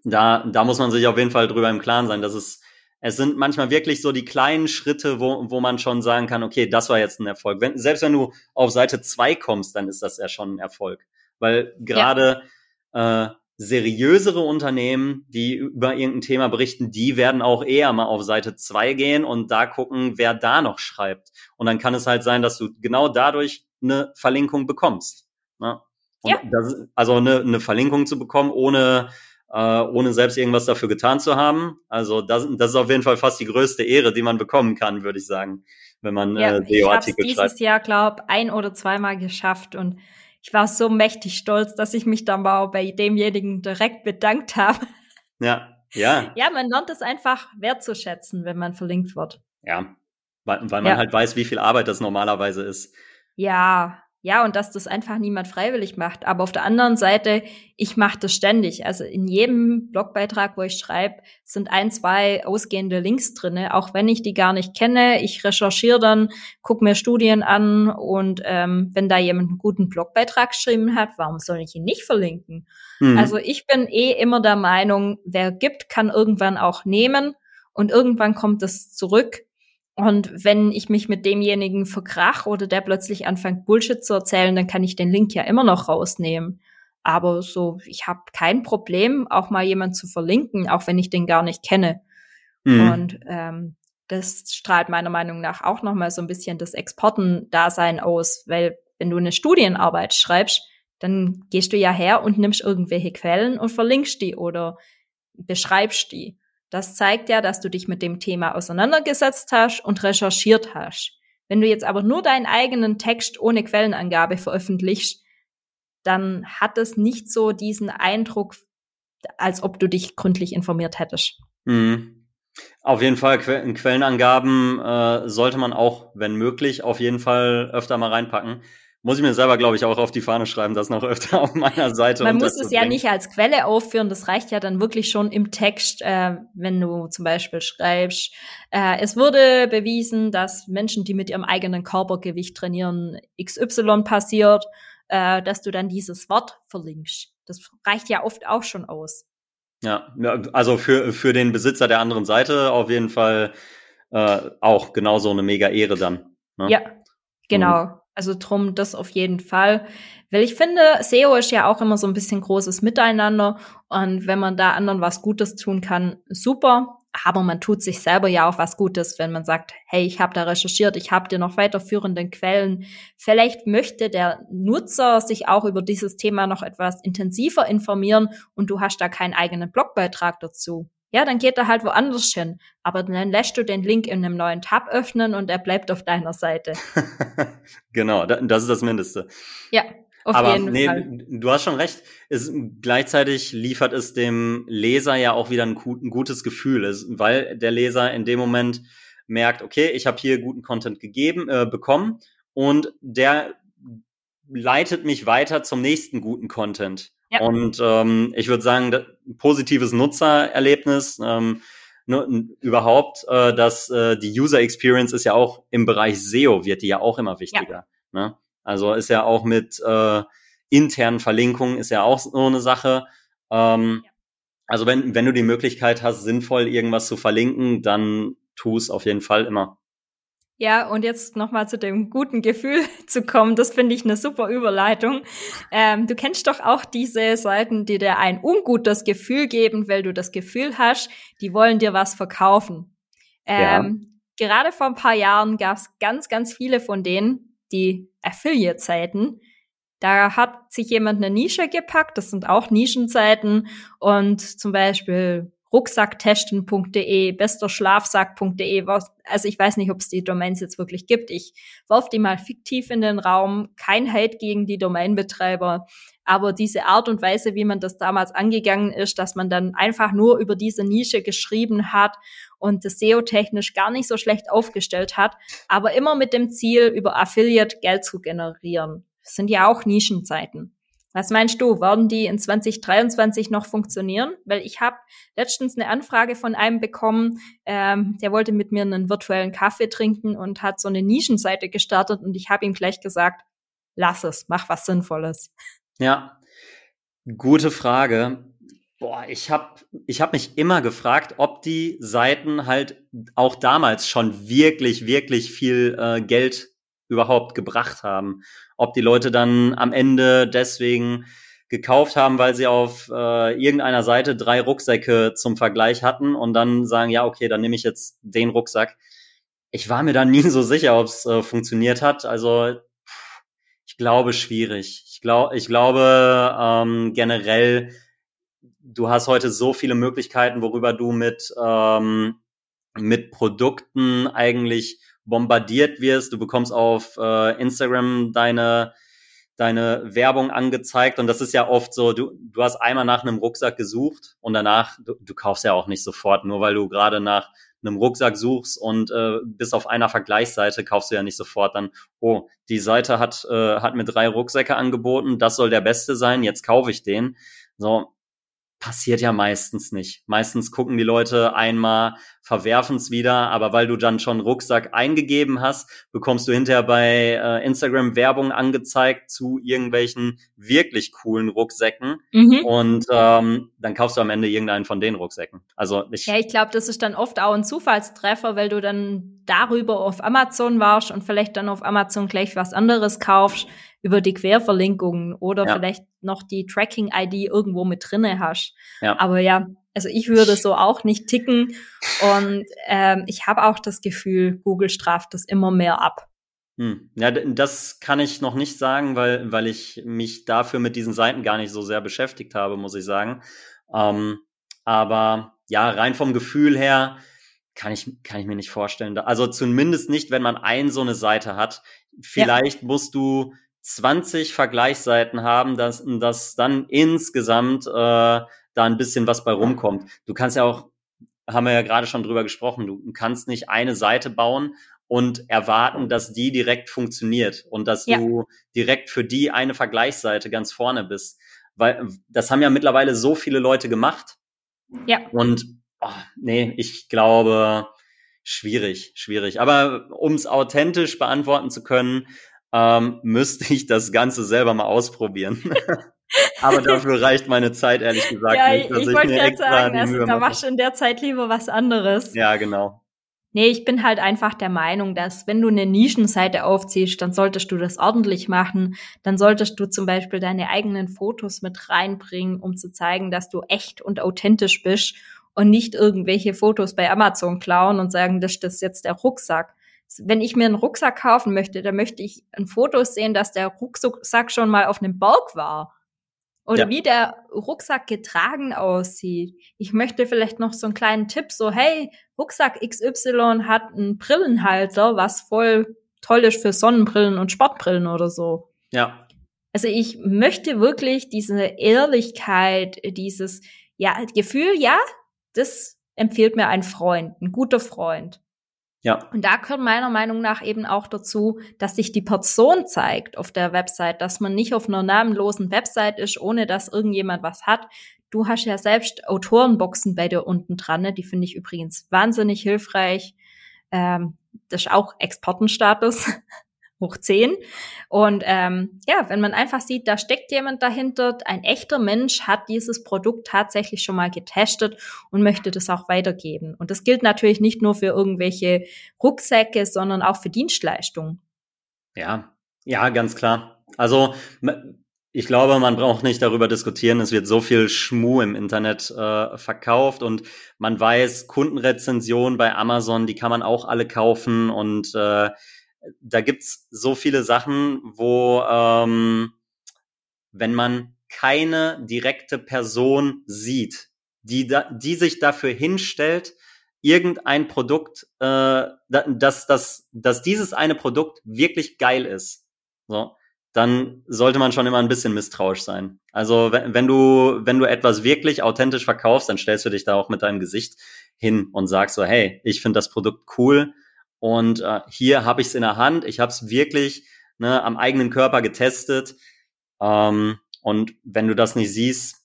da muss man sich auf jeden Fall drüber im Klaren sein, dass es sind manchmal wirklich so die kleinen Schritte, wo man schon sagen kann, okay, das war jetzt ein Erfolg. Selbst wenn du auf Seite 2 kommst, dann ist das ja schon ein Erfolg, weil gerade seriösere Unternehmen, die über irgendein Thema berichten, die werden auch eher mal auf Seite 2 gehen und da gucken, wer da noch schreibt. Und dann kann es halt sein, dass du genau dadurch eine Verlinkung bekommst. Ne? Und also eine Verlinkung zu bekommen, ohne selbst irgendwas dafür getan zu haben. Also das ist auf jeden Fall fast die größte Ehre, die man bekommen kann, würde ich sagen, wenn man SEO-Artikel schreibt. Ich habe dieses Jahr, glaube ich, 1- oder zweimal geschafft und ich war so mächtig stolz, dass ich mich dann mal bei demjenigen direkt bedankt habe. Ja. Ja, man lernt es einfach wertzuschätzen, wenn man verlinkt wird. Ja, weil man halt weiß, wie viel Arbeit das normalerweise ist. Ja, und dass das einfach niemand freiwillig macht. Aber auf der anderen Seite, ich mache das ständig. Also in jedem Blogbeitrag, wo ich schreibe, sind 1, 2 ausgehende Links drinne, auch wenn ich die gar nicht kenne. Ich recherchiere dann, gucke mir Studien an und wenn da jemand einen guten Blogbeitrag geschrieben hat, warum soll ich ihn nicht verlinken? Mhm. Also ich bin immer der Meinung, wer gibt, kann irgendwann auch nehmen und irgendwann kommt das zurück. Und wenn ich mich mit demjenigen verkrach oder der plötzlich anfängt, Bullshit zu erzählen, dann kann ich den Link ja immer noch rausnehmen. Aber so, ich habe kein Problem, auch mal jemanden zu verlinken, auch wenn ich den gar nicht kenne. Mhm. Und das strahlt meiner Meinung nach auch nochmal so ein bisschen das Expertendasein aus. Weil wenn du eine Studienarbeit schreibst, dann gehst du ja her und nimmst irgendwelche Quellen und verlinkst die oder beschreibst die. Das zeigt ja, dass du dich mit dem Thema auseinandergesetzt hast und recherchiert hast. Wenn du jetzt aber nur deinen eigenen Text ohne Quellenangabe veröffentlichst, dann hat es nicht so diesen Eindruck, als ob du dich gründlich informiert hättest. Mhm. Auf jeden Fall, Quellenangaben sollte man auch, wenn möglich, auf jeden Fall öfter mal reinpacken. Muss ich mir selber, glaube ich, auch auf die Fahne schreiben, das noch öfter auf meiner Seite. Man muss es ja nicht als Quelle aufführen, das reicht ja dann wirklich schon im Text, wenn du zum Beispiel schreibst, es wurde bewiesen, dass Menschen, die mit ihrem eigenen Körpergewicht trainieren, XY passiert, dass du dann dieses Wort verlinkst. Das reicht ja oft auch schon aus. Ja, also für den Besitzer der anderen Seite auf jeden Fall auch genauso eine mega Ehre dann. Ne? Ja, genau. Also drum, das auf jeden Fall. Weil ich finde, SEO ist ja auch immer so ein bisschen großes Miteinander. Und wenn man da anderen was Gutes tun kann, super. Aber man tut sich selber ja auch was Gutes, wenn man sagt, hey, ich habe da recherchiert, ich habe dir noch weiterführenden Quellen. Vielleicht möchte der Nutzer sich auch über dieses Thema noch etwas intensiver informieren und du hast da keinen eigenen Blogbeitrag dazu. Ja, dann geht er halt woanders hin. Aber dann lässt du den Link in einem neuen Tab öffnen und er bleibt auf deiner Seite. Genau, das ist das Mindeste. Ja, auf jeden Fall. Du hast schon recht. Gleichzeitig liefert es dem Leser ja auch wieder ein gutes Gefühl, weil der Leser in dem Moment merkt, okay, ich habe hier guten Content bekommen und der leitet mich weiter zum nächsten guten Content. Ja. Und ich würde sagen, positives Nutzererlebnis überhaupt, dass die User Experience ist ja auch im Bereich SEO, wird die ja auch immer wichtiger. Ja. Ne? Also ist ja auch mit internen Verlinkungen ist ja auch so eine Sache. Also wenn du die Möglichkeit hast, sinnvoll irgendwas zu verlinken, dann tu es auf jeden Fall immer. Ja, und jetzt nochmal zu dem guten Gefühl zu kommen, das finde ich eine super Überleitung. Du kennst doch auch diese Seiten, die dir ein ungutes Gefühl geben, weil du das Gefühl hast, die wollen dir was verkaufen. Ja. Gerade vor ein paar Jahren gab es ganz, ganz viele von denen, die Affiliate-Seiten. Da hat sich jemand eine Nische gepackt, das sind auch Nischenseiten und zum Beispiel rucksacktesting.de, besterschlafsack.de, also ich weiß nicht, ob es die Domains jetzt wirklich gibt. Ich werfe die mal fiktiv in den Raum, kein Hate gegen die Domainbetreiber, aber diese Art und Weise, wie man das damals angegangen ist, dass man dann einfach nur über diese Nische geschrieben hat und das SEO-technisch gar nicht so schlecht aufgestellt hat, aber immer mit dem Ziel, über Affiliate Geld zu generieren. Das sind ja auch Nischenseiten. Was meinst du, werden die in 2023 noch funktionieren? Weil ich habe letztens eine Anfrage von einem bekommen, der wollte mit mir einen virtuellen Kaffee trinken und hat so eine Nischenseite gestartet und ich habe ihm gleich gesagt, lass es, mach was Sinnvolles. Ja, gute Frage. Boah, ich hab mich immer gefragt, ob die Seiten halt auch damals schon wirklich, wirklich viel Geld überhaupt gebracht haben. Ob die Leute dann am Ende deswegen gekauft haben, weil sie auf irgendeiner Seite 3 Rucksäcke zum Vergleich hatten und dann sagen, ja, okay, dann nehme ich jetzt den Rucksack. Ich war mir da nie so sicher, ob es funktioniert hat. Also ich glaube, schwierig. Ich glaube generell, du hast heute so viele Möglichkeiten, worüber du mit Produkten eigentlich bombardiert wirst, du bekommst auf Instagram deine Werbung angezeigt und das ist ja oft so, du hast einmal nach einem Rucksack gesucht und danach, du kaufst ja auch nicht sofort, nur weil du gerade nach einem Rucksack suchst und bist auf einer Vergleichsseite, kaufst du ja nicht sofort dann, oh, die Seite hat mir 3 Rucksäcke angeboten, das soll der beste sein, jetzt kaufe ich den. So, passiert ja meistens nicht. Meistens gucken die Leute einmal, verwerfen es wieder, aber weil du dann schon Rucksack eingegeben hast, bekommst du hinterher bei Instagram Werbung angezeigt zu irgendwelchen wirklich coolen Rucksäcken und dann kaufst du am Ende irgendeinen von den Rucksäcken. Also ich glaube, das ist dann oft auch ein Zufallstreffer, weil du dann darüber auf Amazon warst und vielleicht dann auf Amazon gleich was anderes kaufst über die Querverlinkungen oder vielleicht noch die Tracking-ID irgendwo mit drinne hast. Ja. Aber ja, also ich würde so auch nicht ticken und ich habe auch das Gefühl, Google straft das immer mehr ab. Ja, das kann ich noch nicht sagen, weil ich mich dafür mit diesen Seiten gar nicht so sehr beschäftigt habe, muss ich sagen. Aber ja, rein vom Gefühl her kann ich mir nicht vorstellen. Also zumindest nicht, wenn man so eine Seite hat. Vielleicht musst du 20 Vergleichsseiten haben, dass dann insgesamt da ein bisschen was bei rumkommt. Du kannst ja auch, haben wir ja gerade schon drüber gesprochen, du kannst nicht eine Seite bauen und erwarten, dass die direkt funktioniert und dass du direkt für die eine Vergleichsseite ganz vorne bist. Weil das haben ja mittlerweile so viele Leute gemacht. Ja. Und ich glaube, schwierig. Aber um es authentisch beantworten zu können, müsste ich das Ganze selber mal ausprobieren. Aber dafür reicht meine Zeit, ehrlich gesagt, nicht. Ja, ich wollte gerade sagen, da machst du in der Zeit lieber was anderes. Ja, genau. Nee, ich bin halt einfach der Meinung, dass wenn du eine Nischenseite aufziehst, dann solltest du das ordentlich machen. Dann solltest du zum Beispiel deine eigenen Fotos mit reinbringen, um zu zeigen, dass du echt und authentisch bist und nicht irgendwelche Fotos bei Amazon klauen und sagen, das ist jetzt der Rucksack. Wenn ich mir einen Rucksack kaufen möchte, dann möchte ich ein Foto sehen, dass der Rucksack schon mal auf einem Berg war. Oder wie der Rucksack getragen aussieht. Ich möchte vielleicht noch so einen kleinen Tipp, so hey, Rucksack XY hat einen Brillenhalter, was voll toll ist für Sonnenbrillen und Sportbrillen oder so. Ja. Also ich möchte wirklich diese Ehrlichkeit, dieses Gefühl, das empfiehlt mir ein Freund, ein guter Freund. Ja. Und da gehört meiner Meinung nach eben auch dazu, dass sich die Person zeigt auf der Website, dass man nicht auf einer namenlosen Website ist, ohne dass irgendjemand was hat. Du hast ja selbst Autorenboxen bei dir unten dran, ne? Die finde ich übrigens wahnsinnig hilfreich. Das ist auch Exportenstatus. hoch 10. Und ja, wenn man einfach sieht, da steckt jemand dahinter, ein echter Mensch hat dieses Produkt tatsächlich schon mal getestet und möchte das auch weitergeben. Und das gilt natürlich nicht nur für irgendwelche Rucksäcke, sondern auch für Dienstleistungen. Ja, ja, ganz klar. Also ich glaube, man braucht nicht darüber diskutieren. Es wird so viel Schmuh im Internet verkauft und man weiß, Kundenrezensionen bei Amazon, die kann man auch alle kaufen und da gibt's so viele Sachen, wo wenn man keine direkte Person sieht, die sich dafür hinstellt, irgendein Produkt, dass dieses eine Produkt wirklich geil ist, so, dann sollte man schon immer ein bisschen misstrauisch sein. Also wenn du etwas wirklich authentisch verkaufst, dann stellst du dich da auch mit deinem Gesicht hin und sagst so, hey, ich finde das Produkt cool und hier habe ich es in der Hand, ich habe es wirklich am eigenen Körper getestet. Und wenn du das nicht siehst,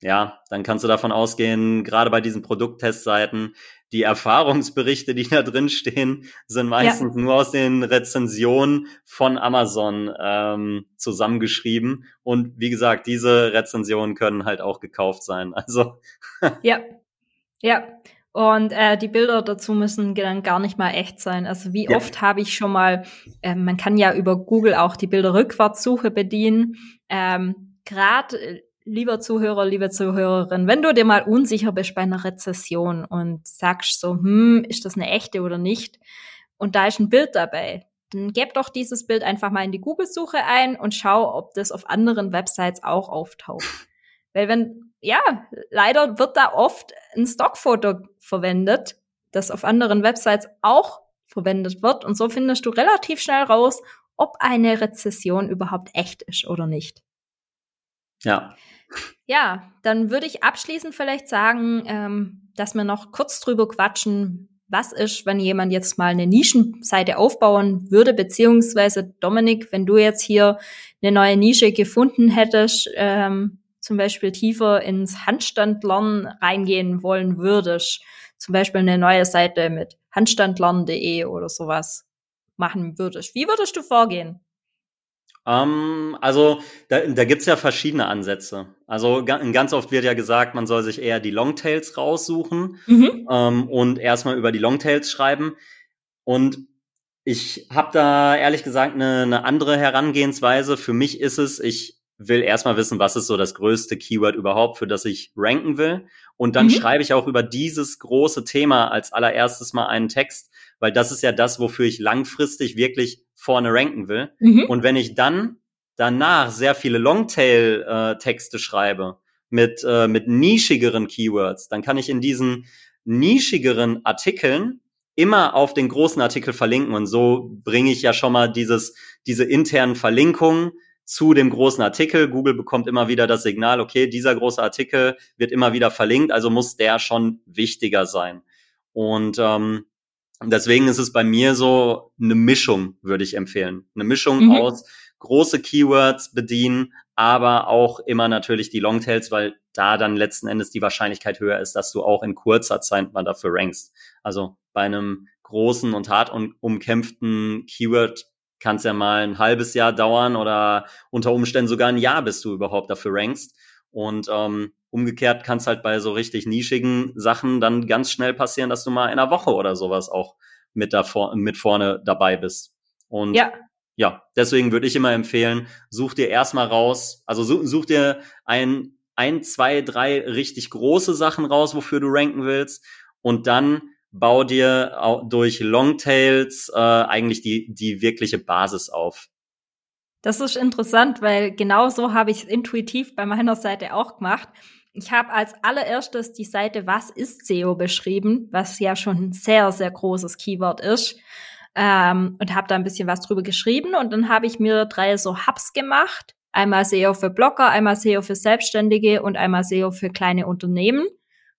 ja, dann kannst du davon ausgehen, gerade bei diesen Produkttestseiten, die Erfahrungsberichte, die da drin stehen, sind meistens nur aus den Rezensionen von Amazon zusammengeschrieben. Und wie gesagt, diese Rezensionen können halt auch gekauft sein. Also ja. Und die Bilder dazu müssen dann gar nicht mal echt sein. Also wie oft habe ich schon mal, man kann ja über Google auch die Bilderrückwärtssuche bedienen. Gerade lieber Zuhörer, liebe Zuhörerin, wenn du dir mal unsicher bist bei einer Rezession und sagst so, ist das eine echte oder nicht? Und da ist ein Bild dabei. Dann gib doch dieses Bild einfach mal in die Google-Suche ein und schau, ob das auf anderen Websites auch auftaucht. Weil leider wird da oft ein Stockfoto verwendet, das auf anderen Websites auch verwendet wird. Und so findest du relativ schnell raus, ob eine Rezession überhaupt echt ist oder nicht. Ja. Ja, dann würde ich abschließend vielleicht sagen, dass wir noch kurz drüber quatschen, was ist, wenn jemand jetzt mal eine Nischenseite aufbauen würde, beziehungsweise Dominik, wenn du jetzt hier eine neue Nische gefunden hättest, zum Beispiel tiefer ins Handstandlernen reingehen wollen würdest, zum Beispiel eine neue Seite mit handstandlernen.de oder sowas machen würdest, wie würdest du vorgehen? Also da gibt's ja verschiedene Ansätze. Also ganz oft wird ja gesagt, man soll sich eher die Longtails raussuchen und erstmal über die Longtails schreiben. Und ich habe da ehrlich gesagt eine andere Herangehensweise. Für mich ist es, ich will erstmal wissen, was ist so das größte Keyword überhaupt, für das ich ranken will. Und dann schreibe ich auch über dieses große Thema als allererstes mal einen Text, weil das ist ja das, wofür ich langfristig wirklich vorne ranken will. Und wenn ich dann danach sehr viele Longtail-Texte schreibe mit nischigeren Keywords, dann kann ich in diesen nischigeren Artikeln immer auf den großen Artikel verlinken. Und so bringe ich ja schon mal diese internen Verlinkungen zu dem großen Artikel. Google bekommt immer wieder das Signal, okay, dieser große Artikel wird immer wieder verlinkt, also muss der schon wichtiger sein. Und deswegen ist es bei mir so eine Mischung, würde ich empfehlen. Eine Mischung aus große Keywords bedienen, aber auch immer natürlich die Longtails, weil da dann letzten Endes die Wahrscheinlichkeit höher ist, dass du auch in kurzer Zeit mal dafür rankst. Also bei einem großen und hart umkämpften Keyword kann es ja mal ein halbes Jahr dauern oder unter Umständen sogar ein Jahr, bis du überhaupt dafür rankst. Und umgekehrt kann es halt bei so richtig nischigen Sachen dann ganz schnell passieren, dass du mal in einer Woche oder sowas auch mit vorne dabei bist. Und ja, deswegen würde ich immer empfehlen, such dir erstmal raus, also such dir ein, zwei, drei richtig große Sachen raus, wofür du ranken willst, und dann bau dir durch Longtails eigentlich die wirkliche Basis auf. Das ist interessant, weil genau so habe ich es intuitiv bei meiner Seite auch gemacht. Ich habe als allererstes die Seite Was ist SEO beschrieben, was ja schon ein sehr, sehr großes Keyword ist, und habe da ein bisschen was drüber geschrieben. Und dann habe ich mir 3 so Hubs gemacht, einmal SEO für Blogger, einmal SEO für Selbstständige und einmal SEO für kleine Unternehmen,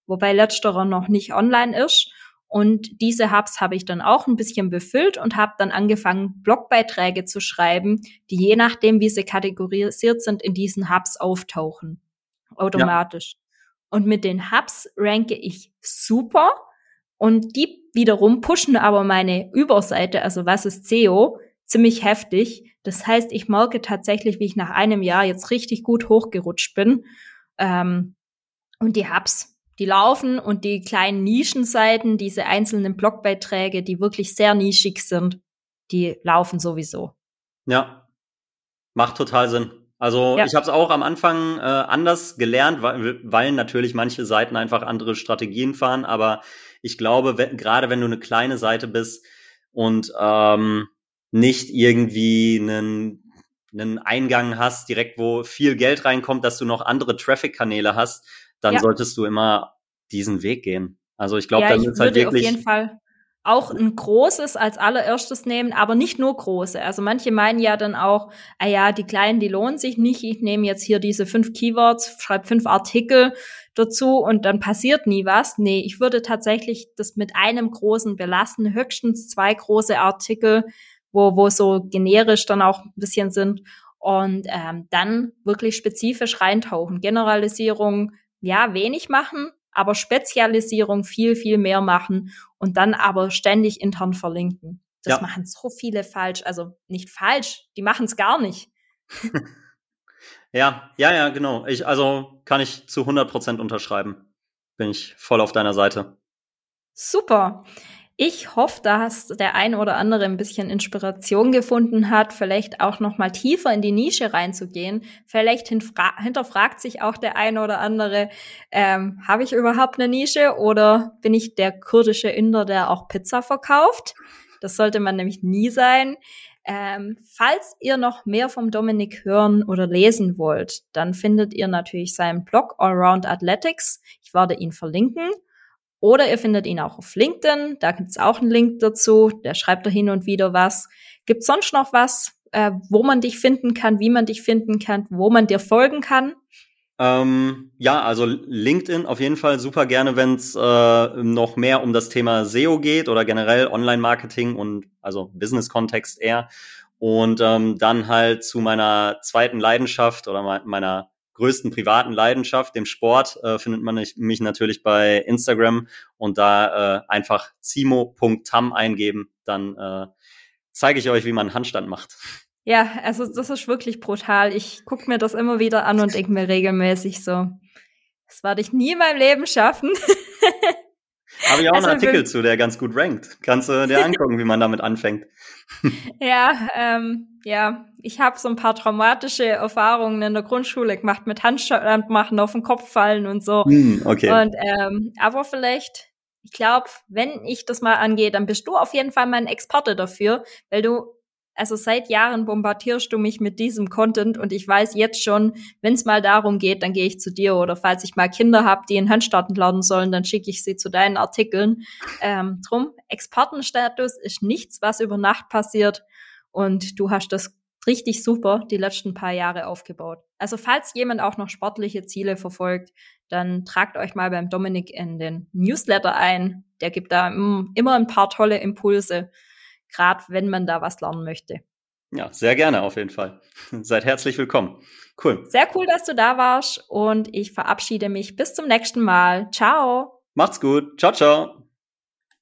wobei letzterer noch nicht online ist. Und diese Hubs habe ich dann auch ein bisschen befüllt und habe dann angefangen, Blogbeiträge zu schreiben, die je nachdem, wie sie kategorisiert sind, in diesen Hubs auftauchen. Automatisch. Ja. Und mit den Hubs ranke ich super. Und die wiederum pushen aber meine Überseite, also Was ist SEO, ziemlich heftig. Das heißt, ich merke tatsächlich, wie ich nach einem Jahr jetzt richtig gut hochgerutscht bin. Und die Hubs, die laufen und die kleinen Nischenseiten, diese einzelnen Blogbeiträge, die wirklich sehr nischig sind, die laufen sowieso. Ja, macht total Sinn. Also ja. Ich habe es auch am Anfang anders gelernt, weil natürlich manche Seiten einfach andere Strategien fahren. Aber ich glaube, gerade wenn du eine kleine Seite bist und nicht irgendwie einen Eingang hast, direkt wo viel Geld reinkommt, dass du noch andere Traffic-Kanäle hast, dann solltest du immer diesen Weg gehen. Also ich glaube, dann ist halt wirklich... Auf jeden Fall auch ein großes als allererstes nehmen, aber nicht nur große. Also manche meinen ja dann auch, die kleinen, die lohnen sich nicht. Ich nehme jetzt hier diese 5 Keywords, schreibe 5 Artikel dazu und dann passiert nie was. Nee, ich würde tatsächlich das mit einem großen belassen, höchstens 2 große Artikel, wo so generisch dann auch ein bisschen sind und dann wirklich spezifisch reintauchen. Generalisierung, wenig machen, aber Spezialisierung viel, viel mehr machen und dann aber ständig intern verlinken. Das machen so viele falsch. Also nicht falsch, die machen es gar nicht. Ja, genau. Also kann ich zu 100% unterschreiben. Bin ich voll auf deiner Seite. Super. Ich hoffe, dass der ein oder andere ein bisschen Inspiration gefunden hat, vielleicht auch nochmal tiefer in die Nische reinzugehen. Vielleicht hinterfragt sich auch der ein oder andere, habe ich überhaupt eine Nische oder bin ich der kurdische Inder, der auch Pizza verkauft? Das sollte man nämlich nie sein. Falls ihr noch mehr vom Dominik hören oder lesen wollt, dann findet ihr natürlich seinen Blog Allround Athletics. Ich werde ihn verlinken. Oder ihr findet ihn auch auf LinkedIn, da gibt's auch einen Link dazu, der schreibt da hin und wieder was. Gibt's sonst noch was, wo man dich finden kann, wie man dich finden kann, wo man dir folgen kann? Also LinkedIn auf jeden Fall super gerne, wenn es noch mehr um das Thema SEO geht oder generell Online-Marketing und also Business-Kontext eher. Und dann halt zu meiner zweiten Leidenschaft oder meiner größten privaten Leidenschaft, dem Sport, findet man mich natürlich bei Instagram und da einfach simo.tam eingeben, dann zeige ich euch, wie man einen Handstand macht. Ja, also das ist wirklich brutal. Ich gucke mir das immer wieder an und denke mir regelmäßig so, das werde ich nie in meinem Leben schaffen. Habe ich auch einen Artikel zu, der ganz gut rankt. Kannst du dir angucken, wie man damit anfängt. Ich habe so ein paar traumatische Erfahrungen in der Grundschule gemacht mit Handstand machen, auf den Kopf fallen und so. Okay. Und aber vielleicht, ich glaube, wenn ich das mal angehe, dann bist du auf jeden Fall mein Experte dafür, weil du seit Jahren bombardierst du mich mit diesem Content und ich weiß jetzt schon, wenn es mal darum geht, dann gehe ich zu dir oder falls ich mal Kinder habe, die in Handstand lernen sollen, dann schicke ich sie zu deinen Artikeln. Drum, Expertenstatus ist nichts, was über Nacht passiert und du hast das richtig super die letzten paar Jahre aufgebaut. Also falls jemand auch noch sportliche Ziele verfolgt, dann tragt euch mal beim Dominik in den Newsletter ein. Der gibt da immer ein paar tolle Impulse. Gerade wenn man da was lernen möchte. Ja, sehr gerne auf jeden Fall. Seid herzlich willkommen. Cool. Sehr cool, dass du da warst und ich verabschiede mich bis zum nächsten Mal. Ciao. Macht's gut. Ciao, ciao.